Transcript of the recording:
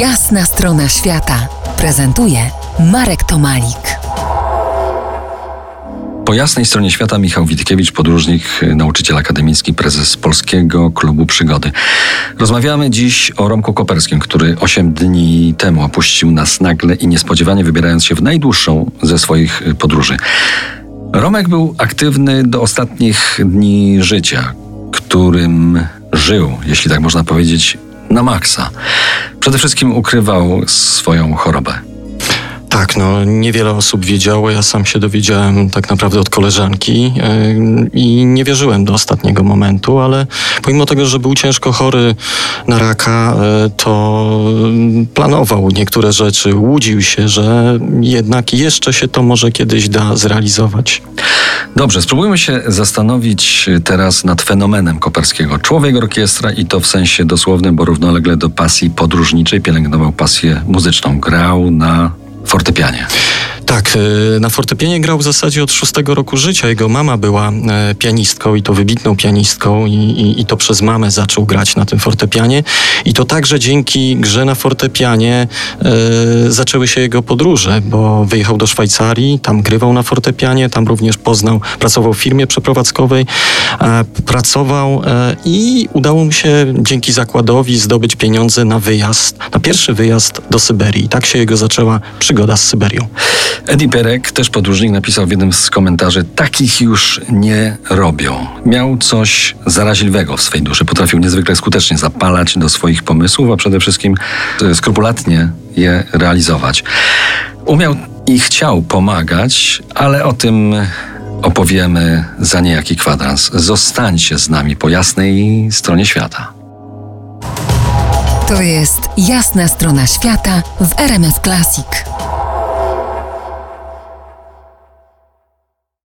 Jasna Strona Świata prezentuje Marek Tomalik. Po jasnej stronie świata Michał Witkiewicz, podróżnik, nauczyciel akademicki, prezes Polskiego Klubu Przygody. Rozmawiamy dziś o Romku Koperskim, który 8 dni temu opuścił nas nagle i niespodziewanie, wybierając się w najdłuższą ze swoich podróży. Romek był aktywny do ostatnich dni życia, którym żył, jeśli tak można powiedzieć, na maksa. Przede wszystkim ukrywał swoją chorobę. Tak, niewiele osób wiedziało, ja sam się dowiedziałem tak naprawdę od koleżanki i nie wierzyłem do ostatniego momentu, ale pomimo tego, że był ciężko chory na raka, to planował niektóre rzeczy, łudził się, że jednak jeszcze się to może kiedyś da zrealizować. Dobrze, spróbujmy się zastanowić teraz nad fenomenem Koperskiego. Człowiek orkiestra i to w sensie dosłownym, bo równolegle do pasji podróżniczej pielęgnował pasję muzyczną. Grał na fortepianie. Tak, na fortepianie grał w zasadzie od 6 roku życia. Jego mama była pianistką i to wybitną pianistką i to przez mamę zaczął grać na tym fortepianie. I to także dzięki grze na fortepianie zaczęły się jego podróże, bo wyjechał do Szwajcarii, tam grywał na fortepianie, tam również pracował w firmie przeprowadzkowej, i udało mu się dzięki zakładowi zdobyć pieniądze na pierwszy wyjazd do Syberii. Tak się jego zaczęła przygoda z Syberią. Edi Perek, też podróżnik, napisał w jednym z komentarzy: takich już nie robią. Miał coś zaraźliwego w swej duszy. Potrafił niezwykle skutecznie zapalać do swoich pomysłów, a przede wszystkim skrupulatnie je realizować. Umiał i chciał pomagać, ale o tym opowiemy za niejaki kwadrans. Zostańcie z nami po jasnej stronie świata. To jest Jasna Strona Świata w RMF Classic.